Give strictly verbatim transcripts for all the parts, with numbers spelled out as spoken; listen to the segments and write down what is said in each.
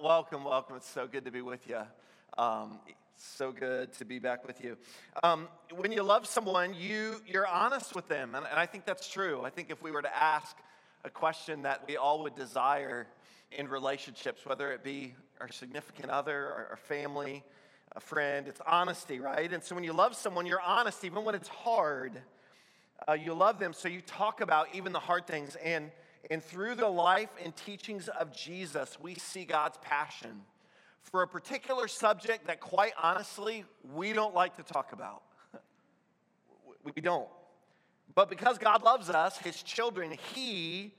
Welcome, welcome. It's so good to be with you. Um, so good to be back with you. Um, when you love someone, you, you're honest with them, and, and I think that's true. I think if we were to ask a question that we all would desire in relationships, whether it be our significant other, our, our family, a friend, it's honesty, right? And so when you love someone, you're honest, even when it's hard. Uh, you love them, so you talk about even the hard things, and And through the life and teachings of Jesus, we see God's passion for a particular subject that, quite honestly, we don't like to talk about. We don't. But because God loves us, his children, he,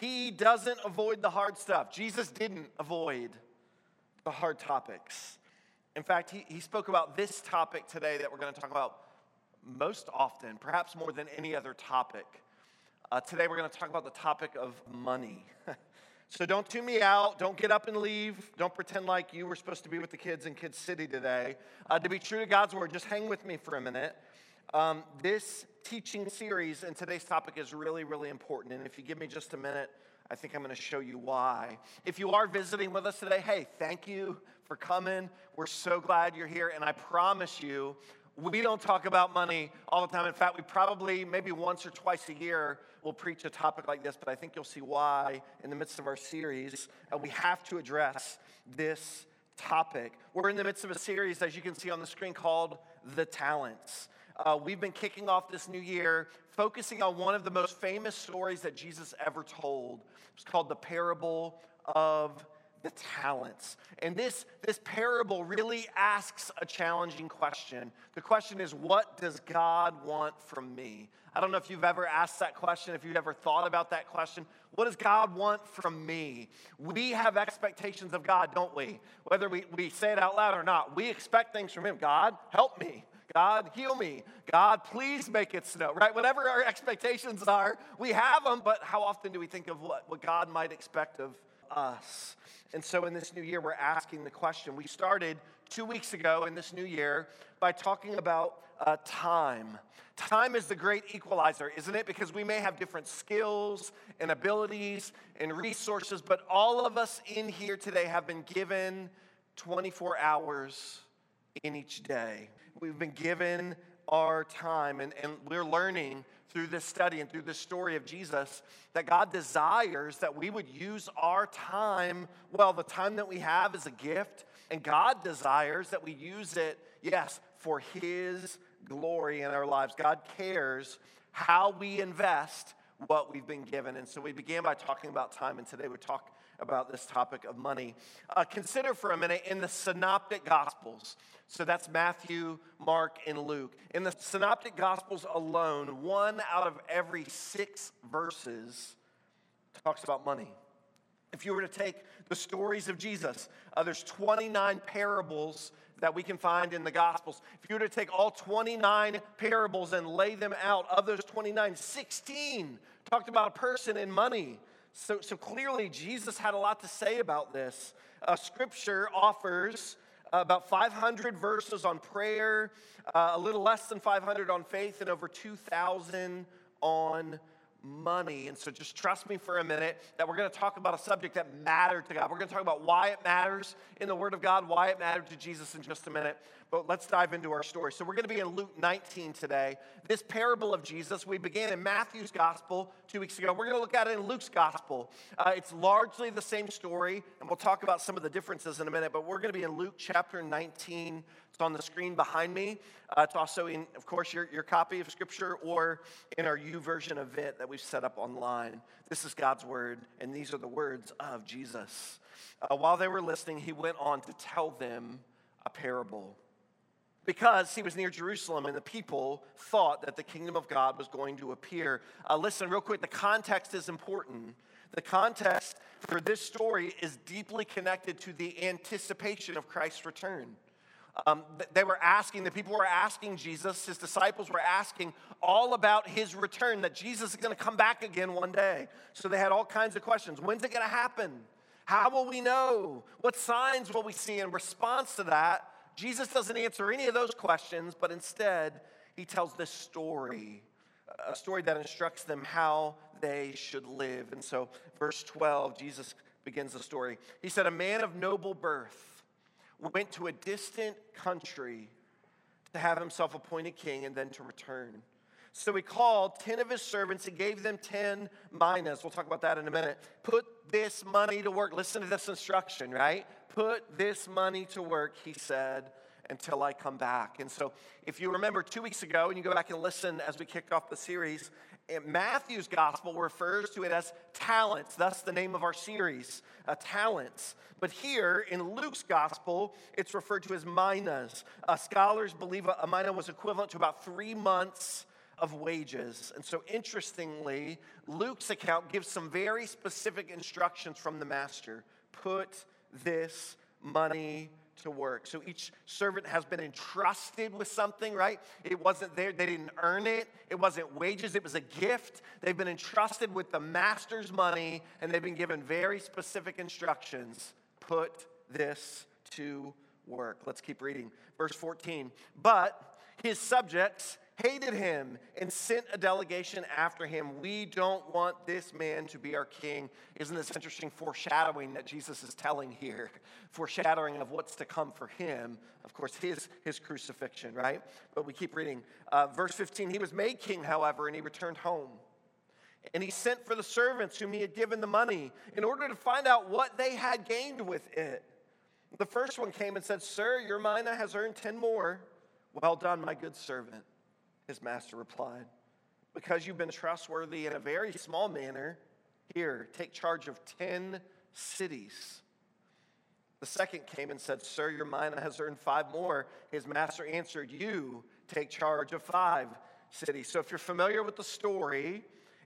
he doesn't avoid the hard stuff. Jesus didn't avoid the hard topics. In fact, he, he spoke about this topic today that we're going to talk about most often, perhaps more than any other topic. Uh, today we're going to talk about the topic of money. So don't tune me out. Don't get up and leave. Don't pretend like you were supposed to be with the kids in Kids City today. Uh, to be true to God's word, just hang with me for a minute. Um, this teaching series and today's topic is really, really important. And if you give me just a minute, I think I'm going to show you why. If you are visiting with us today, hey, thank you for coming. We're so glad you're here. And I promise you, we don't talk about money all the time. In fact, we probably, maybe once or twice a year, will preach a topic like this, but I think you'll see why in the midst of our series, uh, we have to address this topic. We're in the midst of a series, as you can see on the screen, called The Talents. Uh, we've been kicking off this new year, focusing on one of the most famous stories that Jesus ever told. It's called the Parable of the Talents. And this, this parable really asks a challenging question. The question is, what does God want from me? I don't know if you've ever asked that question, if you've ever thought about that question. What does God want from me? We have expectations of God, don't we? Whether we, we say it out loud or not, we expect things from him. God, help me. God, heal me. God, please make it snow, right? Whatever our expectations are, we have them, but how often do we think of what, what God might expect of us? And so in this new year, we're asking the question. We started two weeks ago in this new year by talking about uh, time. Time is the great equalizer, isn't it? Because we may have different skills and abilities and resources, but all of us in here today have been given twenty-four hours in each day. We've been given our time, and, and we're learning through this study and through this story of Jesus that God desires that we would use our time. Well, the time that we have is a gift, and God desires that we use it, yes, for his glory in our lives. God cares how we invest what we've been given. And so we began by talking about time, and today we talk about this topic of money. Uh, consider for a minute in the Synoptic Gospels. So that's Matthew, Mark, and Luke. In the Synoptic Gospels alone, one out of every six verses talks about money. If you were to take the stories of Jesus, uh, there's twenty-nine parables that we can find in the Gospels. If you were to take all twenty-nine parables and lay them out, of those twenty-nine, sixteen talked about a person and money. So, so clearly, Jesus had a lot to say about this. Uh, scripture offers uh, about five hundred verses on prayer, uh, a little less than five hundred on faith, and over two thousand on money. And so just trust me for a minute that we're going to talk about a subject that mattered to God. We're going to talk about why it matters in the Word of God, why it mattered to Jesus in just a minute. But let's dive into our story. So we're going to be in Luke nineteen today. This parable of Jesus, we began in Matthew's gospel two weeks ago. We're going to look at it in Luke's gospel. Uh, it's largely the same story, and we'll talk about some of the differences in a minute. But we're going to be in Luke chapter nineteen. It's on the screen behind me. Uh, it's also in, of course, your, your copy of Scripture or in our YouVersion event that we've set up online. This is God's Word, and these are the words of Jesus. Uh, while they were listening, he went on to tell them a parable. Because he was near Jerusalem, and the people thought that the kingdom of God was going to appear. Uh, listen, real quick, the context is important. The context for this story is deeply connected to the anticipation of Christ's return. Um, they were asking, the people were asking Jesus, his disciples were asking all about his return, that Jesus is going to come back again one day. So they had all kinds of questions. When's it going to happen? How will we know? What signs will we see in response to that? Jesus doesn't answer any of those questions, but instead he tells this story, a story that instructs them how they should live. And so verse twelve, Jesus begins the story. He said, "A man of noble birth went to a distant country to have himself appointed king and then to return. So he called ten of his servants and gave them ten minas." We'll talk about that in a minute. Put this money to work. Listen to this instruction, right? Put this money to work, he said, until I come back. And so if you remember two weeks ago, and you go back and listen as we kicked off the series, Matthew's gospel refers to it as talents. That's the name of our series, uh, talents. But here in Luke's gospel, it's referred to as minas. Uh, scholars believe a, a mina was equivalent to about three months of wages. And so interestingly, Luke's account gives some very specific instructions from the master. Put this money to work. So each servant has been entrusted with something, right? It wasn't there. They didn't earn it. It wasn't wages. It was a gift. They've been entrusted with the master's money, and they've been given very specific instructions. Put this to work. Let's keep reading. Verse fourteen. But his subjects hated him and sent a delegation after him. We don't want this man to be our king. Isn't this interesting foreshadowing that Jesus is telling here? Foreshadowing of what's to come for him. Of course, his, his crucifixion, right? But we keep reading. Uh, verse fifteen, he was made king, however, and he returned home. And he sent for the servants whom he had given the money in order to find out what they had gained with it. The first one came and said, "Sir, your mina has earned ten more." "Well done, my good servant," his master replied. "Because you've been trustworthy in a very small manner, here, take charge of ten cities." The second came and said, "Sir, your mina has earned five more." His master answered, "You take charge of five cities." So if you're familiar with the story,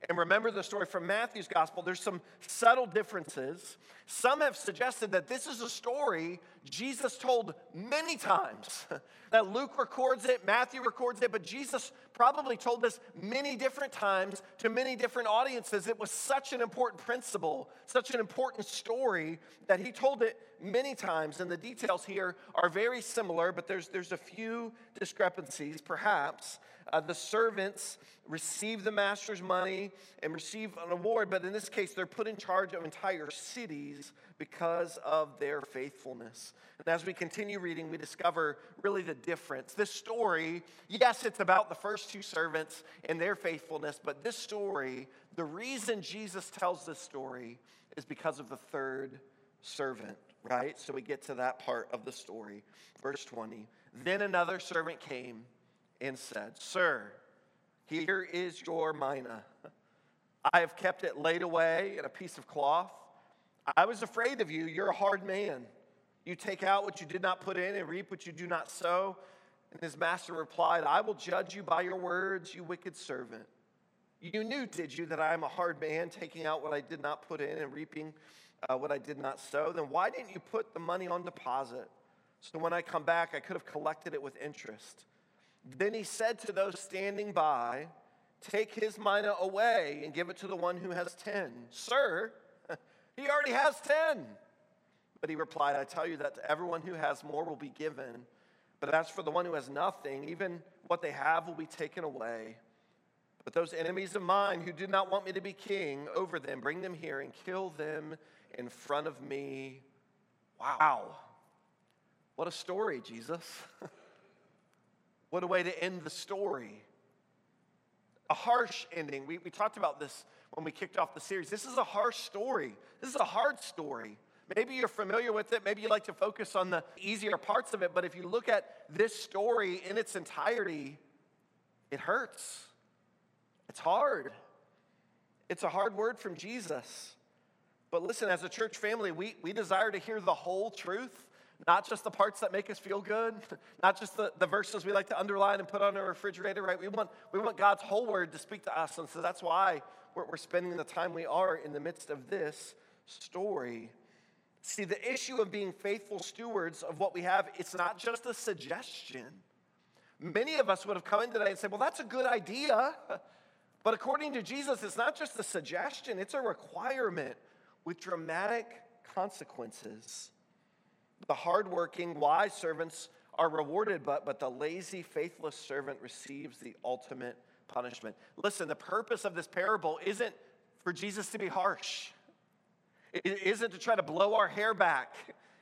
and remember the story from Matthew's gospel, there's some subtle differences. Some have suggested that this is a story Jesus told many times. That Luke records it, Matthew records it, but Jesus probably told this many different times to many different audiences. It was such an important principle, such an important story that he told it many times. And the details here are very similar, but there's, there's a few discrepancies, perhaps. Uh, the servants receive the master's money and receive an award, but in this case, they're put in charge of entire cities because of their faithfulness. And as we continue reading, we discover really the difference. This story, yes, it's about the first two servants and their faithfulness, but this story, the reason Jesus tells this story is because of the third servant, right? So we get to that part of the story. Verse twenty, then another servant came and said, "Sir, here is your mina. I have kept it laid away in a piece of cloth. I was afraid of you. You're a hard man. You take out what you did not put in and reap what you do not sow." And his master replied, "I will judge you by your words, you wicked servant. You knew, did you, that I am a hard man, taking out what I did not put in and reaping uh, what I did not sow? Then why didn't you put the money on deposit? So when I come back, I could have collected it with interest." Then he said to those standing by, "Take his mina away and give it to the one who has ten." "Sir, he already has ten." But he replied, "I tell you that to everyone who has more will be given. But as for the one who has nothing, even what they have will be taken away. But those enemies of mine who do not want me to be king over them, bring them here and kill them in front of me. Wow. What a story, Jesus. What a way to end the story. A harsh ending. We, we talked about this when we kicked off the series. This is a harsh story. This is a hard story. Maybe you're familiar with it. Maybe you like to focus on the easier parts of it. But if you look at this story in its entirety, it hurts. It's hard. It's a hard word from Jesus. But listen, as a church family, we, we desire to hear the whole truth, not just the parts that make us feel good, not just the, the verses we like to underline and put on our refrigerator, right? We want, we want God's whole word to speak to us. And so that's why we're, we're spending the time we are in the midst of this story. See, the issue of being faithful stewards of what we have, it's not just a suggestion. Many of us would have come in today and said, well, that's a good idea. But according to Jesus, it's not just a suggestion, it's a requirement with dramatic consequences. The hardworking, wise servants are rewarded, but, but the lazy, faithless servant receives the ultimate punishment. Listen, the purpose of this parable isn't for Jesus to be harsh. It isn't to try to blow our hair back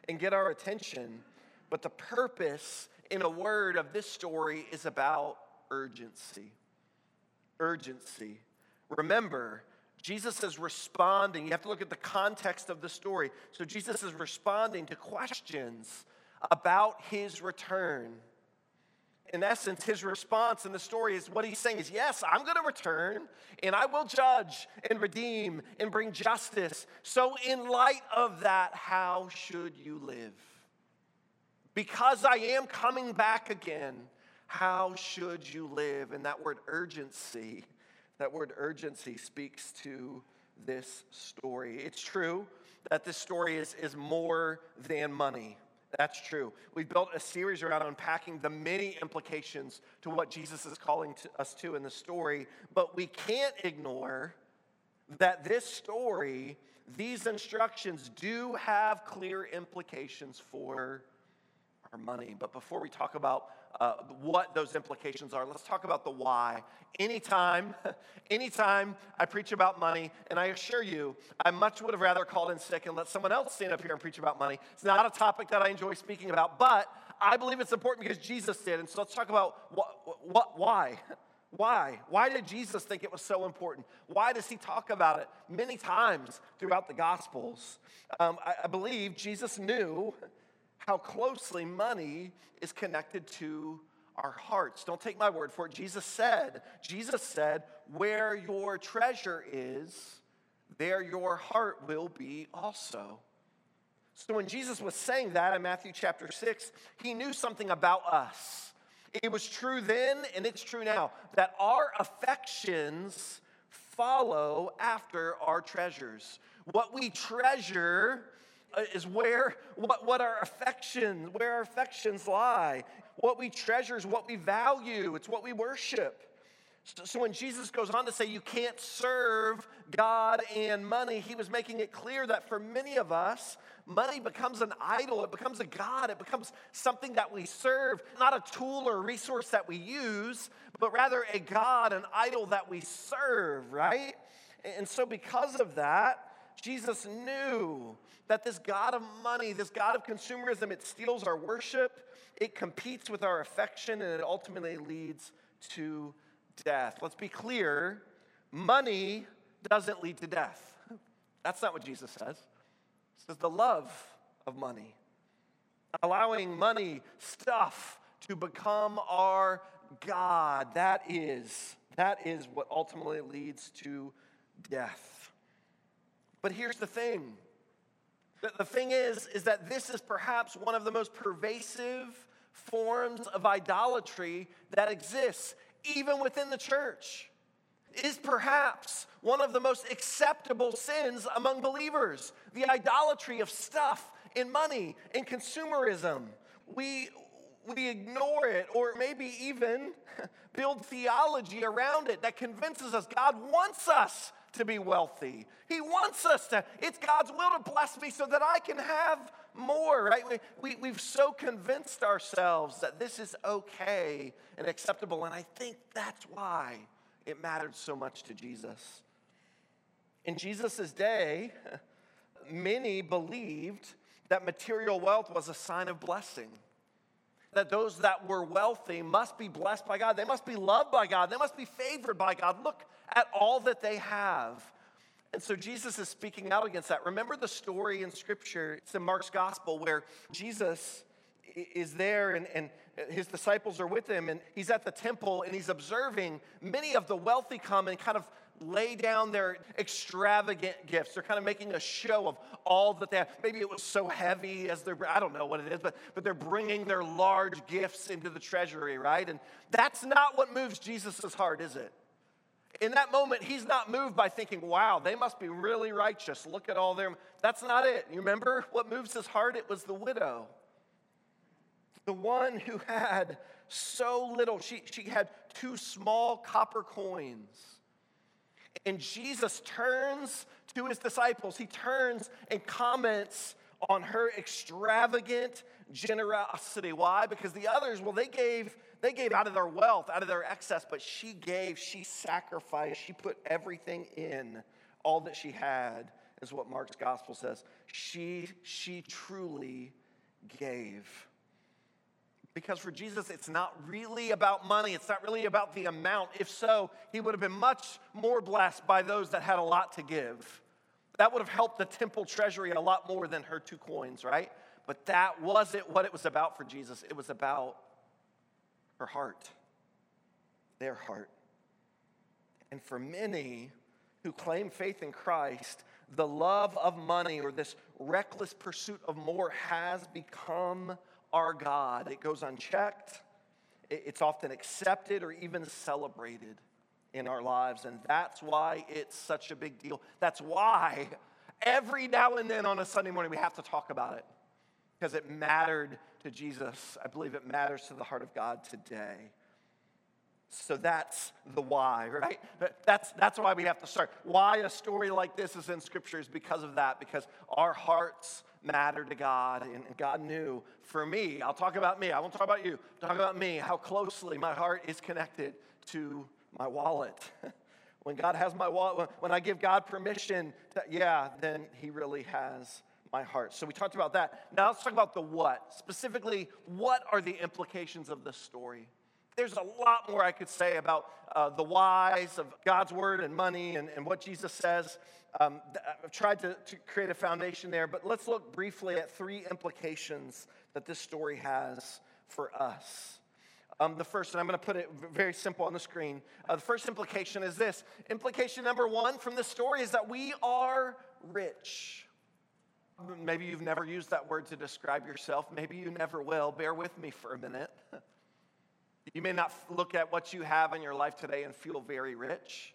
and get our attention. But the purpose, in a word, of this story is about urgency. Urgency. Remember, Jesus is responding. You have to look at the context of the story. So Jesus is responding to questions about his return. In essence, his response in the story is what he's saying is, yes, I'm going to return, and I will judge and redeem and bring justice. So in light of that, how should you live? Because I am coming back again, how should you live? And that word urgency, that word urgency speaks to this story. It's true that this story is, is more than money. That's true. We've built a series around unpacking the many implications to what Jesus is calling to us to in the story, but we can't ignore that this story, these instructions do have clear implications for our money. But before we talk about uh, what those implications are, let's talk about the why. Anytime, anytime I preach about money, and I assure you, I much would have rather called in sick and let someone else stand up here and preach about money. It's not a topic that I enjoy speaking about, but I believe it's important because Jesus did. And so let's talk about what, what, why. Why? Why did Jesus think it was so important? Why does he talk about it many times throughout the Gospels? Um, I, I believe Jesus knew how closely money is connected to our hearts. Don't take my word for it. Jesus said, Jesus said, where your treasure is, there your heart will be also. So when Jesus was saying that in Matthew chapter six, he knew something about us. It was true then, and it's true now, that our affections follow after our treasures. What we treasure is where what, what our affections, where our affections lie. What we treasure is what we value. It's what we worship. So, so when Jesus goes on to say you can't serve God and money, he was making it clear that for many of us, money becomes an idol. It becomes a god. It becomes something that we serve, not a tool or resource that we use, but rather a god, an idol that we serve, right? And so because of that, Jesus knew that this god of money, this god of consumerism, it steals our worship, it competes with our affection, and it ultimately leads to death. Let's be clear, money doesn't lead to death. That's not what Jesus says. He says the love of money, allowing money, stuff, to become our god. That is, that is what ultimately leads to death. But here's the thing. The thing is, is that this is perhaps one of the most pervasive forms of idolatry that exists, even within the church. It is perhaps one of the most acceptable sins among believers, the idolatry of stuff and money and consumerism. We, we ignore it, or maybe even build theology around it that convinces us God wants us to be wealthy. He wants us to, it's God's will to bless me so that I can have more, right? We, we, we've so convinced ourselves that this is okay and acceptable, and I think that's why It mattered so much to Jesus. In Jesus' day, many believed that material wealth was a sign of blessing, that those that were wealthy must be blessed by God. They must be loved by God. They must be favored by God. Look at all that they have. And so Jesus is speaking out against that. Remember the story in Scripture, it's in Mark's Gospel, where Jesus is there and, and his disciples are with him, and he's at the temple, and he's observing many of the wealthy come and kind of lay down their extravagant gifts. They're kind of making a show of all that they have. Maybe it was so heavy as they're, I don't know what it is, but, but they're bringing their large gifts into the treasury, right? And that's not what moves Jesus' heart, is it? In that moment, he's not moved by thinking, wow, they must be really righteous. Look at all their, that's not it. You remember what moves his heart? It was the widow. The one who had so little, she, she had two small copper coins. And Jesus turns to his disciples. He turns and comments on her extravagant generosity. Why? Because the others, well, they gave they gave out of their wealth, out of their excess, but she gave, she sacrificed, she put everything in. All that she had is what Mark's Gospel says. She she truly gave. Because for Jesus, it's not really about money. It's not really about the amount. If so, he would have been much more blessed by those that had a lot to give. That would have helped the temple treasury a lot more than her two coins, right? But that wasn't what it was about for Jesus. It was about her heart, their heart. And for many who claim faith in Christ, the love of money or this reckless pursuit of more has become our God. It goes unchecked. It's often accepted or even celebrated in our lives. And that's why it's such a big deal. That's why every now and then on a Sunday morning we have to talk about it. Because it mattered to Jesus. I believe it matters to the heart of God today. So that's the why, right? That's, that's why we have to start. Why a story like this is in Scripture is because of that. Because our hearts matter to God, and God knew for me, I'll talk about me, I won't talk about you, I'll talk about me, how closely my heart is connected to my wallet. When God has my wallet, when I give God permission, to, yeah, then he really has my heart. So we talked about that. Now let's talk about the what. Specifically, what are the implications of this story? There's a lot more I could say about uh, the whys of God's word and money and, and what Jesus says. Um, I've tried to, to create a foundation there, but let's look briefly at three implications that this story has for us. Um, the first, and I'm going to put it very simple on the screen. Uh, the first implication is this. Implication number one from this story is that we are rich. Maybe you've never used that word to describe yourself. Maybe you never will. Bear with me for a minute. You may not look at what you have in your life today and feel very rich.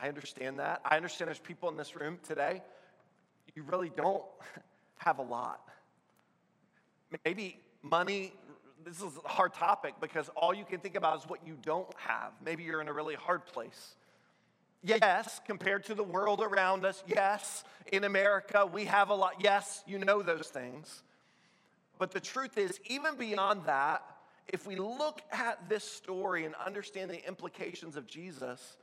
I understand that. I understand there's people in this room today, you really don't have a lot. Maybe money, this is a hard topic because all you can think about is what you don't have. Maybe you're in a really hard place. Yes, compared to the world around us, yes, in America, we have a lot. Yes, you know those things. But the truth is, even beyond that, if we look at this story and understand the implications of Jesus,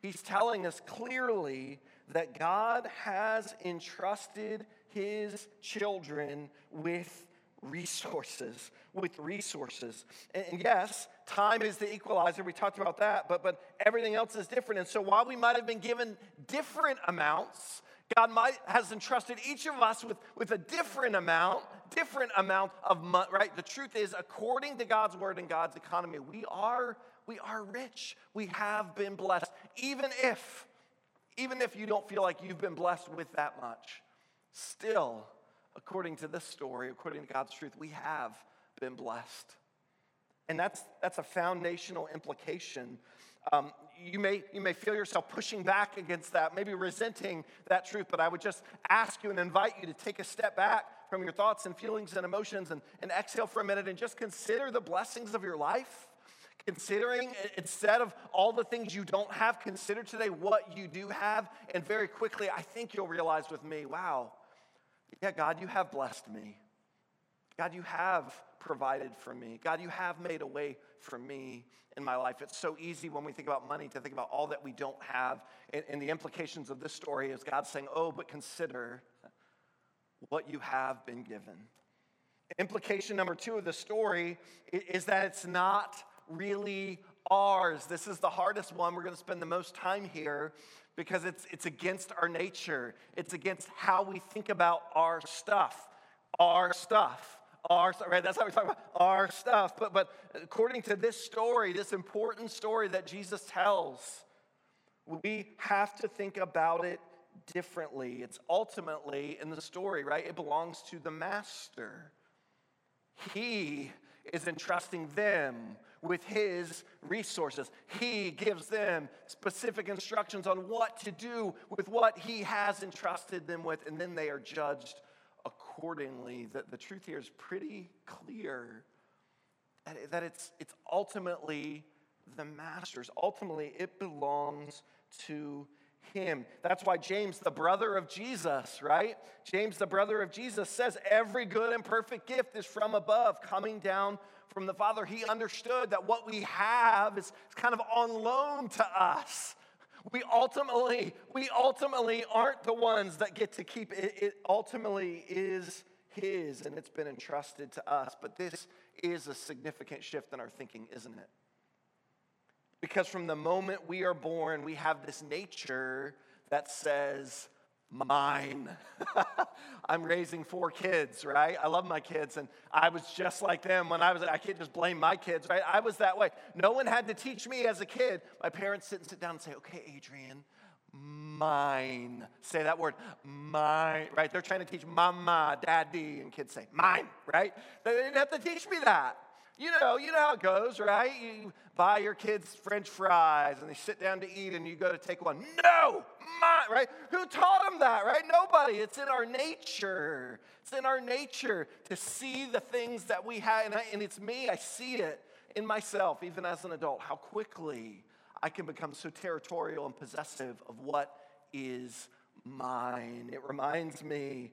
he's telling us clearly that God has entrusted his children with resources, with resources. And yes, time is the equalizer. We talked about that, but, but everything else is different. And so while we might have been given different amounts, God might, has entrusted each of us with, with a different amount, different amount of money, right? The truth is, according to God's word and God's economy, we are, we are rich. We have been blessed, even if, even if you don't feel like you've been blessed with that much. Still, according to this story, according to God's truth, we have been blessed. And that's that's a foundational implication. Um, you may you may feel yourself pushing back against that, maybe resenting that truth, but I would just ask you and invite you to take a step back from your thoughts and feelings and emotions and, and exhale for a minute and just consider the blessings of your life. Considering, instead of all the things you don't have, consider today what you do have. And very quickly, I think you'll realize with me, wow, yeah, God, you have blessed me. God, you have provided for me. God, you have made a way for me in my life. It's so easy when we think about money to think about all that we don't have. And, and the implications of this story is God saying, oh, but consider what you have been given. Implication number two of the story is that it's not really ours. This is the hardest one. We're going to spend the most time here because it's it's against our nature. It's against how we think about our stuff. Our stuff. Our stuff, right? That's how we talk about our stuff. But, but according to this story, this important story that Jesus tells, we have to think about it differently. It's ultimately in the story, right? It belongs to the master. He is entrusting them with his resources. He gives them specific instructions on what to do with what he has entrusted them with, and then they are judged accordingly. The, the truth here is pretty clear that, that it's, it's ultimately the master's. Ultimately, it belongs to him. That's why James, the brother of Jesus, right? James, the brother of Jesus, says every good and perfect gift is from above, coming down from the Father. He understood that what we have is kind of on loan to us. We ultimately, we ultimately aren't the ones that get to keep it. It ultimately is his, and it's been entrusted to us. But this is a significant shift in our thinking, isn't it? Because from the moment we are born, we have this nature that says, mine. I'm raising four kids, right? I love my kids, and I was just like them when I was, I can't just blame my kids, right? I was that way. No one had to teach me as a kid. My parents didn't sit down and say, okay, Adrian, mine. Say that word, mine, right? They're trying to teach mama, daddy, and kids say, mine, right? They didn't have to teach me that. You know, you know how it goes, right? You buy your kids French fries, and they sit down to eat, and you go to take one. No, my, right? Who taught them that, right? Nobody. It's in our nature. It's in our nature to see the things that we have, and, I, and it's me. I see it in myself, even as an adult, how quickly I can become so territorial and possessive of what is mine. It reminds me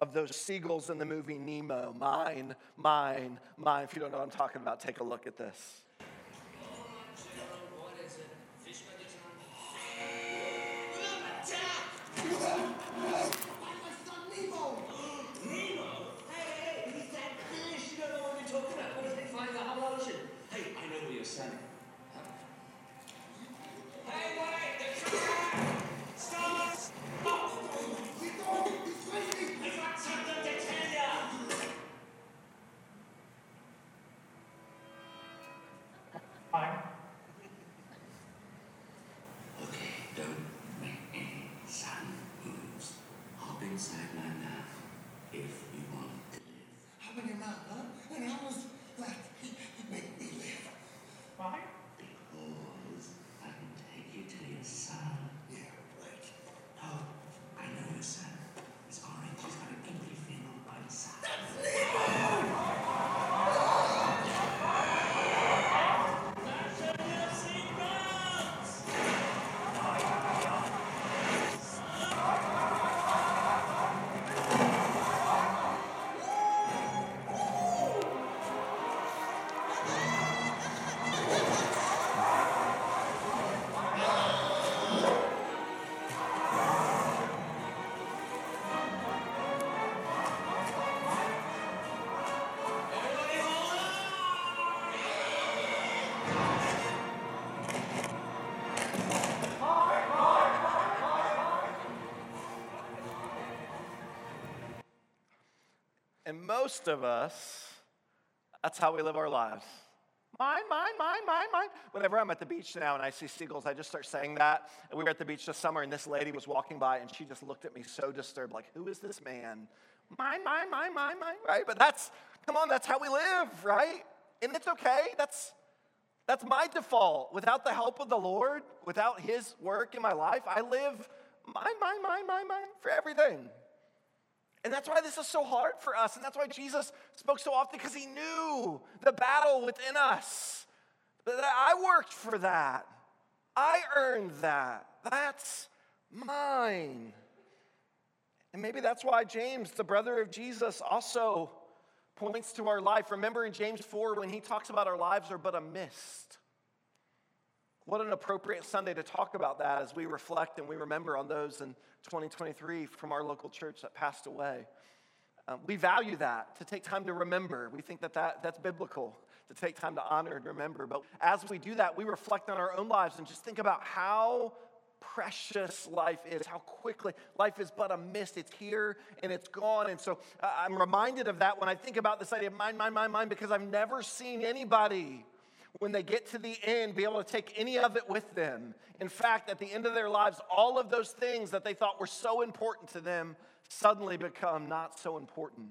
of those seagulls in the movie Nemo. Mine, mine, mine. If you don't know what I'm talking about, take a look at this. And most of us, that's how we live our lives. Mine, mine, mine, mine, mine. Whenever I'm at the beach now and I see seagulls, I just start saying that. And we were at the beach this summer, and this lady was walking by, and she just looked at me so disturbed, like, who is this man? Mine, mine, mine, mine, mine, right? But that's, come on, that's how we live, right? And it's okay. That's that's my default. Without the help of the Lord, without his work in my life, I live mine, mine, mine, mine, mine for everything. And that's why this is so hard for us. And that's why Jesus spoke so often, because he knew the battle within us. That I worked for that. I earned that. That's mine. And maybe that's why James, the brother of Jesus, also points to our life. Remember in James four when he talks about our lives are but a mist. What an appropriate Sunday to talk about that as we reflect and we remember on those in twenty twenty-three from our local church that passed away. Um, we value that, to take time to remember. We think that, that that's biblical, to take time to honor and remember. But as we do that, we reflect on our own lives and just think about how precious life is, how quickly life is but a mist. It's here and it's gone. And so uh, I'm reminded of that when I think about this idea of mind, mind, mind, mind, because I've never seen anybody, when they get to the end, be able to take any of it with them. In fact, at the end of their lives, all of those things that they thought were so important to them suddenly become not so important.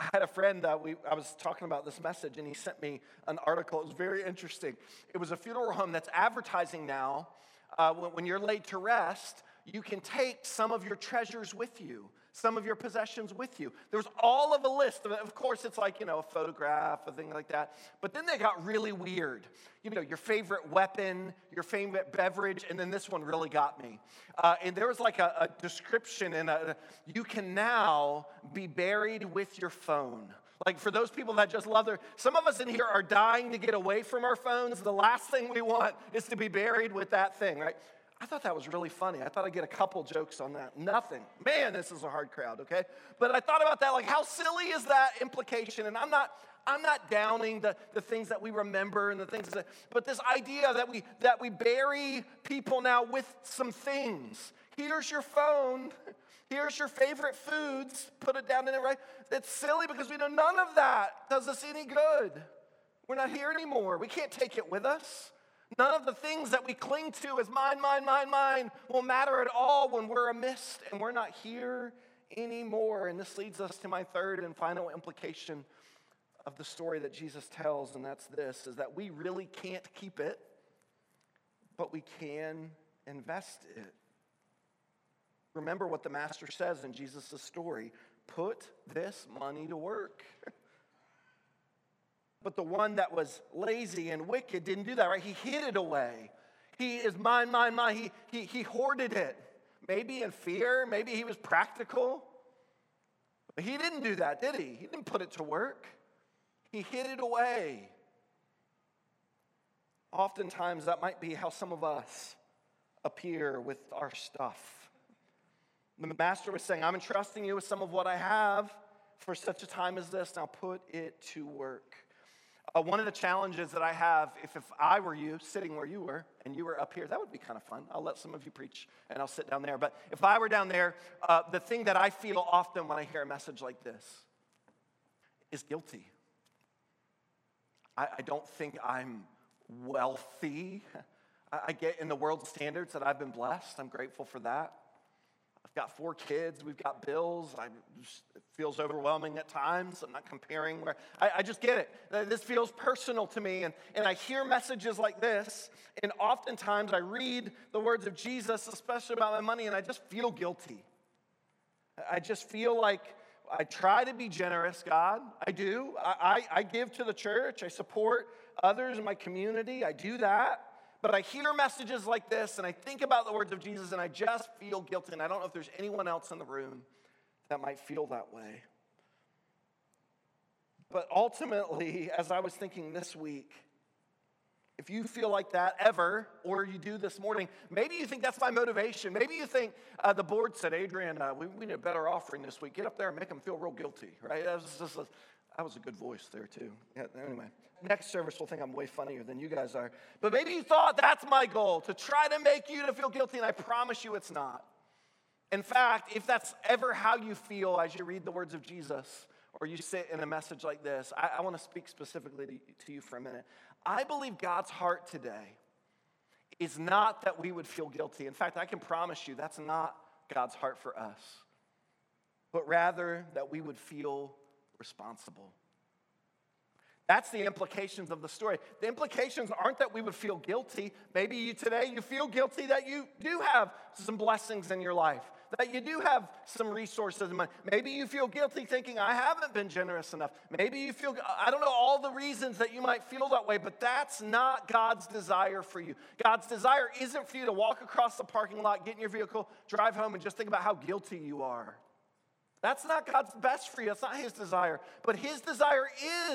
I had a friend, uh, we, I was talking about this message, and he sent me an article. It was very interesting. It was a funeral home that's advertising now, uh, when, when you're laid to rest, you can take some of your treasures with you, some of your possessions with you. There's all of a list. Of course, it's like, you know, a photograph, a thing like that. But then they got really weird. You know, your favorite weapon, your favorite beverage, and then this one really got me. Uh, and there was like a, a description in a, you can now be buried with your phone. Like for those people that just love their, some of us in here are dying to get away from our phones. The last thing we want is to be buried with that thing, right? I thought that was really funny. I thought I'd get a couple jokes on that. Nothing. Man, this is a hard crowd, okay? But I thought about that, like how silly is that implication? And I'm not I'm not downing the, the things that we remember and the things that, but this idea that we that we bury people now with some things. Here's your phone. Here's your favorite foods. Put it down in it, right? It's silly because we know none of that does us any good. We're not here anymore. We can't take it with us. None of the things that we cling to as mine, mine, mine, mine will matter at all when we're a mist and we're not here anymore. And this leads us to my third and final implication of the story that Jesus tells, and that's this, is that we really can't keep it, but we can invest it. Remember what the master says in Jesus' story, put this money to work. But the one that was lazy and wicked didn't do that, right? He hid it away. He is mine, mine, mine. He, he, he hoarded it. Maybe in fear. Maybe he was practical. But he didn't do that, did he? He didn't put it to work. He hid it away. Oftentimes, that might be how some of us appear with our stuff. The master was saying, I'm entrusting you with some of what I have for such a time as this. Now put it to work. Uh, one of the challenges that I have, if, if I were you, sitting where you were, and you were up here, that would be kind of fun. I'll let some of you preach, and I'll sit down there. But if I were down there, uh, the thing that I feel often when I hear a message like this is guilty. I, I don't think I'm wealthy. I, I get in the world standards that I've been blessed. I'm grateful for that. I've got four kids. We've got bills. I, it feels overwhelming at times. I'm not comparing. Where I, I just get it. This feels personal to me. And, and I hear messages like this, and oftentimes I read the words of Jesus, especially about my money, and I just feel guilty. I just feel like I try to be generous, God. I do. I, I, I give to the church. I support others in my community. I do that. But I hear messages like this, and I think about the words of Jesus, and I just feel guilty. And I don't know if there's anyone else in the room that might feel that way. But ultimately, as I was thinking this week, if you feel like that ever, or you do this morning, maybe you think that's my motivation. Maybe you think uh, the board said, Adrian, uh, we, we need a better offering this week. Get up there and make them feel real guilty, right? That was, just a, that was a good voice there, too. Yeah, anyway. Next service will think I'm way funnier than you guys are. But maybe you thought that's my goal, to try to make you to feel guilty, and I promise you it's not. In fact, if that's ever how you feel as you read the words of Jesus or you sit in a message like this, I, I want to speak specifically to, to you for a minute. I believe God's heart today is not that we would feel guilty. In fact, I can promise you that's not God's heart for us, but rather that we would feel responsible. That's the implications of the story. The implications aren't that we would feel guilty. Maybe you today, you feel guilty that you do have some blessings in your life, that you do have some resources and money. Maybe you feel guilty thinking, I haven't been generous enough. Maybe you feel, I don't know, all the reasons that you might feel that way, but that's not God's desire for you. God's desire isn't for you to walk across the parking lot, get in your vehicle, drive home, and just think about how guilty you are. That's not God's best for you. That's not his desire. But his desire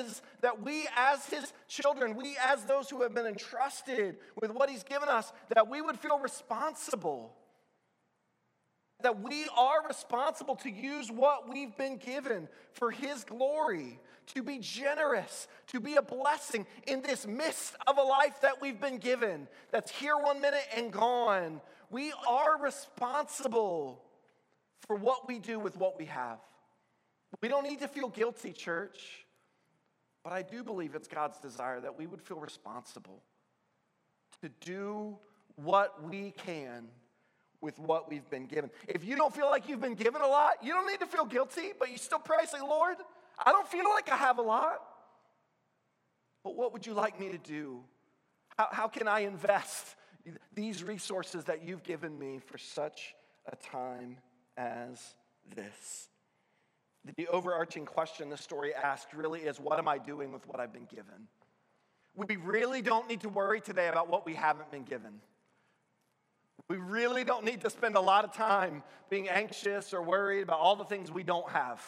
is that we as his children, we as those who have been entrusted with what he's given us, that we would feel responsible. That we are responsible to use what we've been given for his glory, to be generous, to be a blessing in this midst of a life that we've been given, that's here one minute and gone. We are responsible for what we do with what we have. We don't need to feel guilty, church. But I do believe it's God's desire that we would feel responsible to do what we can with what we've been given. If you don't feel like you've been given a lot, you don't need to feel guilty, but you still pray, say, Lord, I don't feel like I have a lot. But what would you like me to do? How, how can I invest these resources that you've given me for such a time as this? The overarching question the story asked really is, what am I doing with what I've been given? We really don't need to worry today about what we haven't been given. We really don't need to spend a lot of time being anxious or worried about all the things we don't have.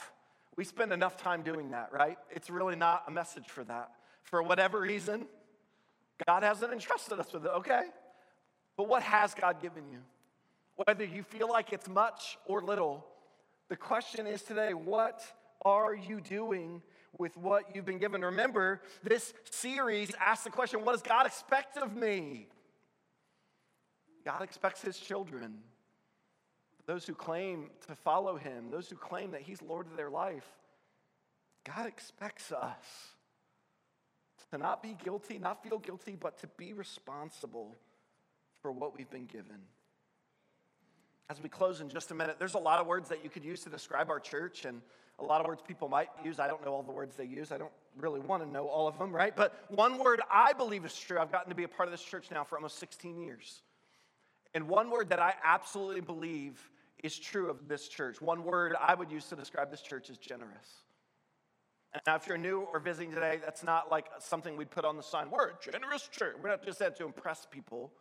We spend enough time doing that, right? It's really not a message for that. For whatever reason, God hasn't entrusted us with it, okay? But what has God given you? Whether you feel like it's much or little, the question is today, what are you doing with what you've been given? Remember, this series asks the question, what does God expect of me? God expects his children, those who claim to follow him, those who claim that he's Lord of their life. God expects us to not be guilty, not feel guilty, but to be responsible for what we've been given. As we close in just a minute, there's a lot of words that you could use to describe our church and a lot of words people might use. I don't know all the words they use. I don't really want to know all of them, right? But one word I believe is true. I've gotten to be a part of this church now for almost sixteen years. And one word that I absolutely believe is true of this church, one word I would use to describe this church is generous. And now if you're new or visiting today, that's not like something we'd put on the sign. We're a generous church. We're not just that to impress people.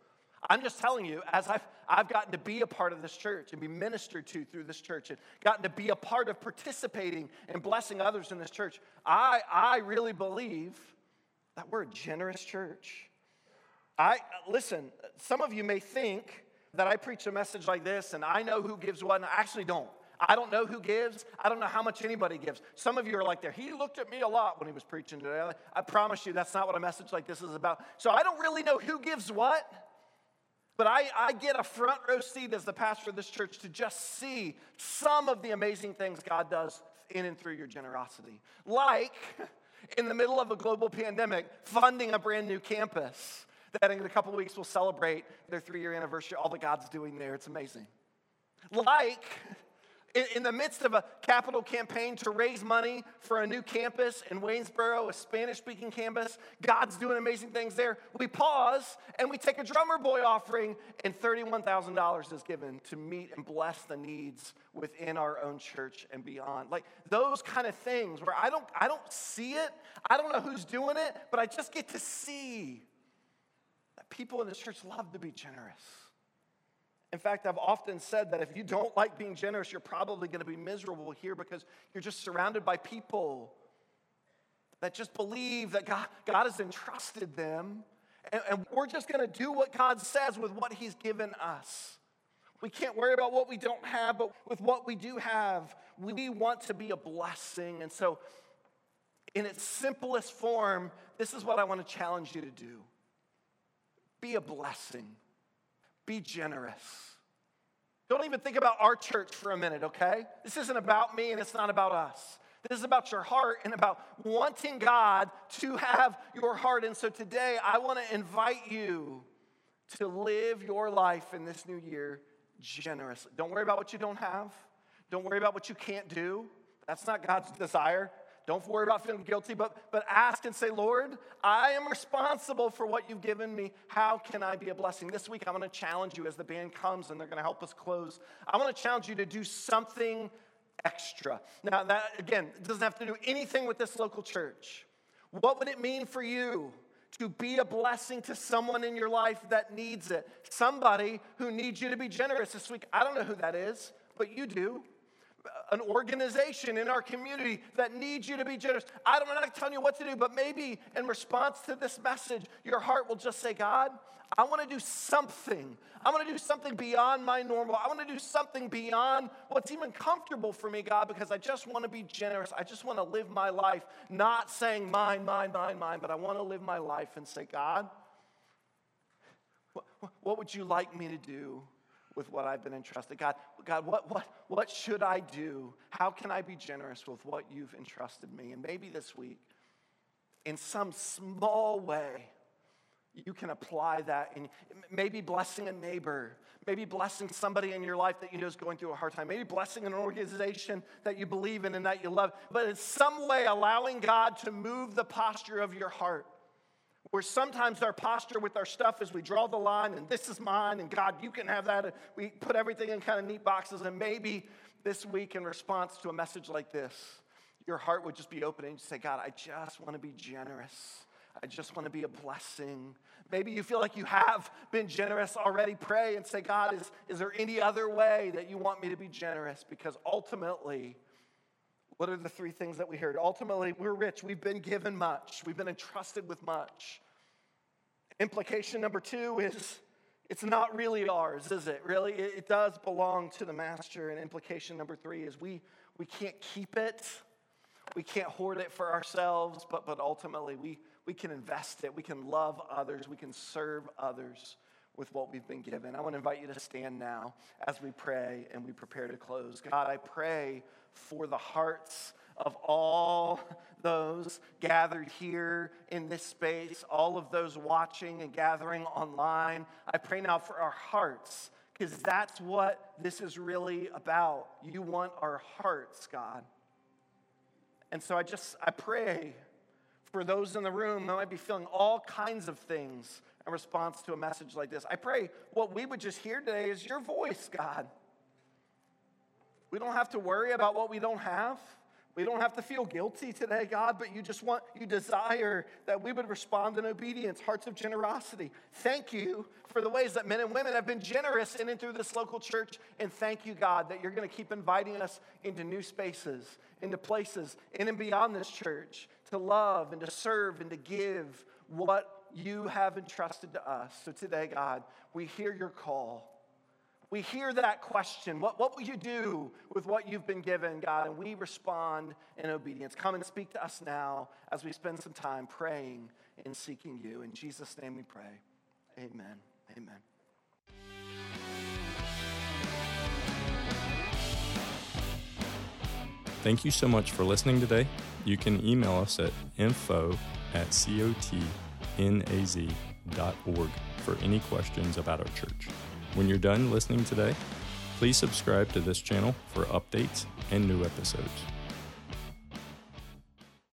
I'm just telling you, as I've, I've gotten to be a part of this church and be ministered to through this church and gotten to be a part of participating and blessing others in this church, I, I really believe that we're a generous church. I listen, some of you may think that I preach a message like this and I know who gives what, and I actually don't. I don't know who gives. I don't know how much anybody gives. Some of you are like there. He looked at me a lot when he was preaching today. I promise you that's not what a message like this is about. So I don't really know who gives what. But I, I get a front row seat as the pastor of this church to just see some of the amazing things God does in and through your generosity. Like, in the middle of a global pandemic, funding a brand new campus that in a couple weeks will celebrate their three-year anniversary, all that God's doing there. It's amazing. Like, in, in the midst of a capital campaign to raise money for a new campus in Waynesboro, a Spanish-speaking campus, God's doing amazing things there. We pause, and we take a drummer boy offering, and thirty-one thousand dollars is given to meet and bless the needs within our own church and beyond. Like, those kind of things where I don't, I don't see it, I don't know who's doing it, but I just get to see that people in this church love to be generous. In fact, I've often said that if you don't like being generous, you're probably going to be miserable here because you're just surrounded by people that just believe that God, God has entrusted them, and, and we're just going to do what God says with what he's given us. We can't worry about what we don't have, but with what we do have, we want to be a blessing. And so, in its simplest form, this is what I want to challenge you to do. Be a blessing. Be generous. Don't even think about our church for a minute, okay? This isn't about me and it's not about us. This is about your heart and about wanting God to have your heart. And so today, I want to invite you to live your life in this new year generously. Don't worry about what you don't have. Don't worry about what you can't do. That's not God's desire. Don't worry about feeling guilty, but, but ask and say, Lord, I am responsible for what you've given me. How can I be a blessing? This week, I'm going to challenge you as the band comes and they're going to help us close. I want to challenge you to do something extra. Now, that, again, doesn't have to do anything with this local church. What would it mean for you to be a blessing to someone in your life that needs it? Somebody who needs you to be generous this week. I don't know who that is, but you do. an organization in our community that needs you to be generous. I don't, I'm not telling you what to do, but maybe in response to this message, your heart will just say, God, I want to do something. I want to do something beyond my normal. I want to do something beyond what's even comfortable for me, God, because I just want to be generous. I just want to live my life, not saying mine, mine, mine, mine, but I want to live my life and say, God, what, what would you like me to do with what I've been entrusted? God, God, what, what, what should I do? How can I be generous with what you've entrusted me? And maybe this week, in some small way, you can apply that. And maybe blessing a neighbor, maybe blessing somebody in your life that you know is going through a hard time, maybe blessing an organization that you believe in and that you love, but in some way allowing God to move the posture of your heart. Where sometimes our posture with our stuff is we draw the line and this is mine and God, you can have that. We put everything in kind of neat boxes, and maybe this week in response to a message like this, your heart would just be open and you say, God, I just want to be generous. I just want to be a blessing. Maybe you feel like you have been generous already. Pray and say, God, is, is there any other way that you want me to be generous? Because ultimately, what are the three things that we heard? Ultimately, we're rich. We've been given much. We've been entrusted with much. Implication number two is it's not really ours, is it? Really, it, it does belong to the master. And implication number three is we we can't keep it. We can't hoard it for ourselves, but, but ultimately we, we can invest it. We can love others. We can serve others with what we've been given. I want to invite you to stand now as we pray and we prepare to close. God, I pray for the hearts of all those gathered here in this space, all of those watching and gathering online. I pray now for our hearts, because that's what this is really about. You want our hearts, God. And so I just, I pray for those in the room that might be feeling all kinds of things in response to a message like this. I pray what we would just hear today is your voice, God. We don't have to worry about what we don't have. We don't have to feel guilty today, God, but you just want, you desire that we would respond in obedience, hearts of generosity. Thank you for the ways that men and women have been generous in and through this local church. And thank you, God, that you're going to keep inviting us into new spaces, into places in and beyond this church to love and to serve and to give what you have entrusted to us. So today, God, we hear your call. We hear that question. What, what will you do with what you've been given, God? And we respond in obedience. Come and speak to us now as we spend some time praying and seeking you. In Jesus' name we pray. Amen. Amen. Thank you so much for listening today. You can email us at info at cotnaz dot org for any questions about our church. When you're done listening today, please subscribe to this channel for updates and new episodes.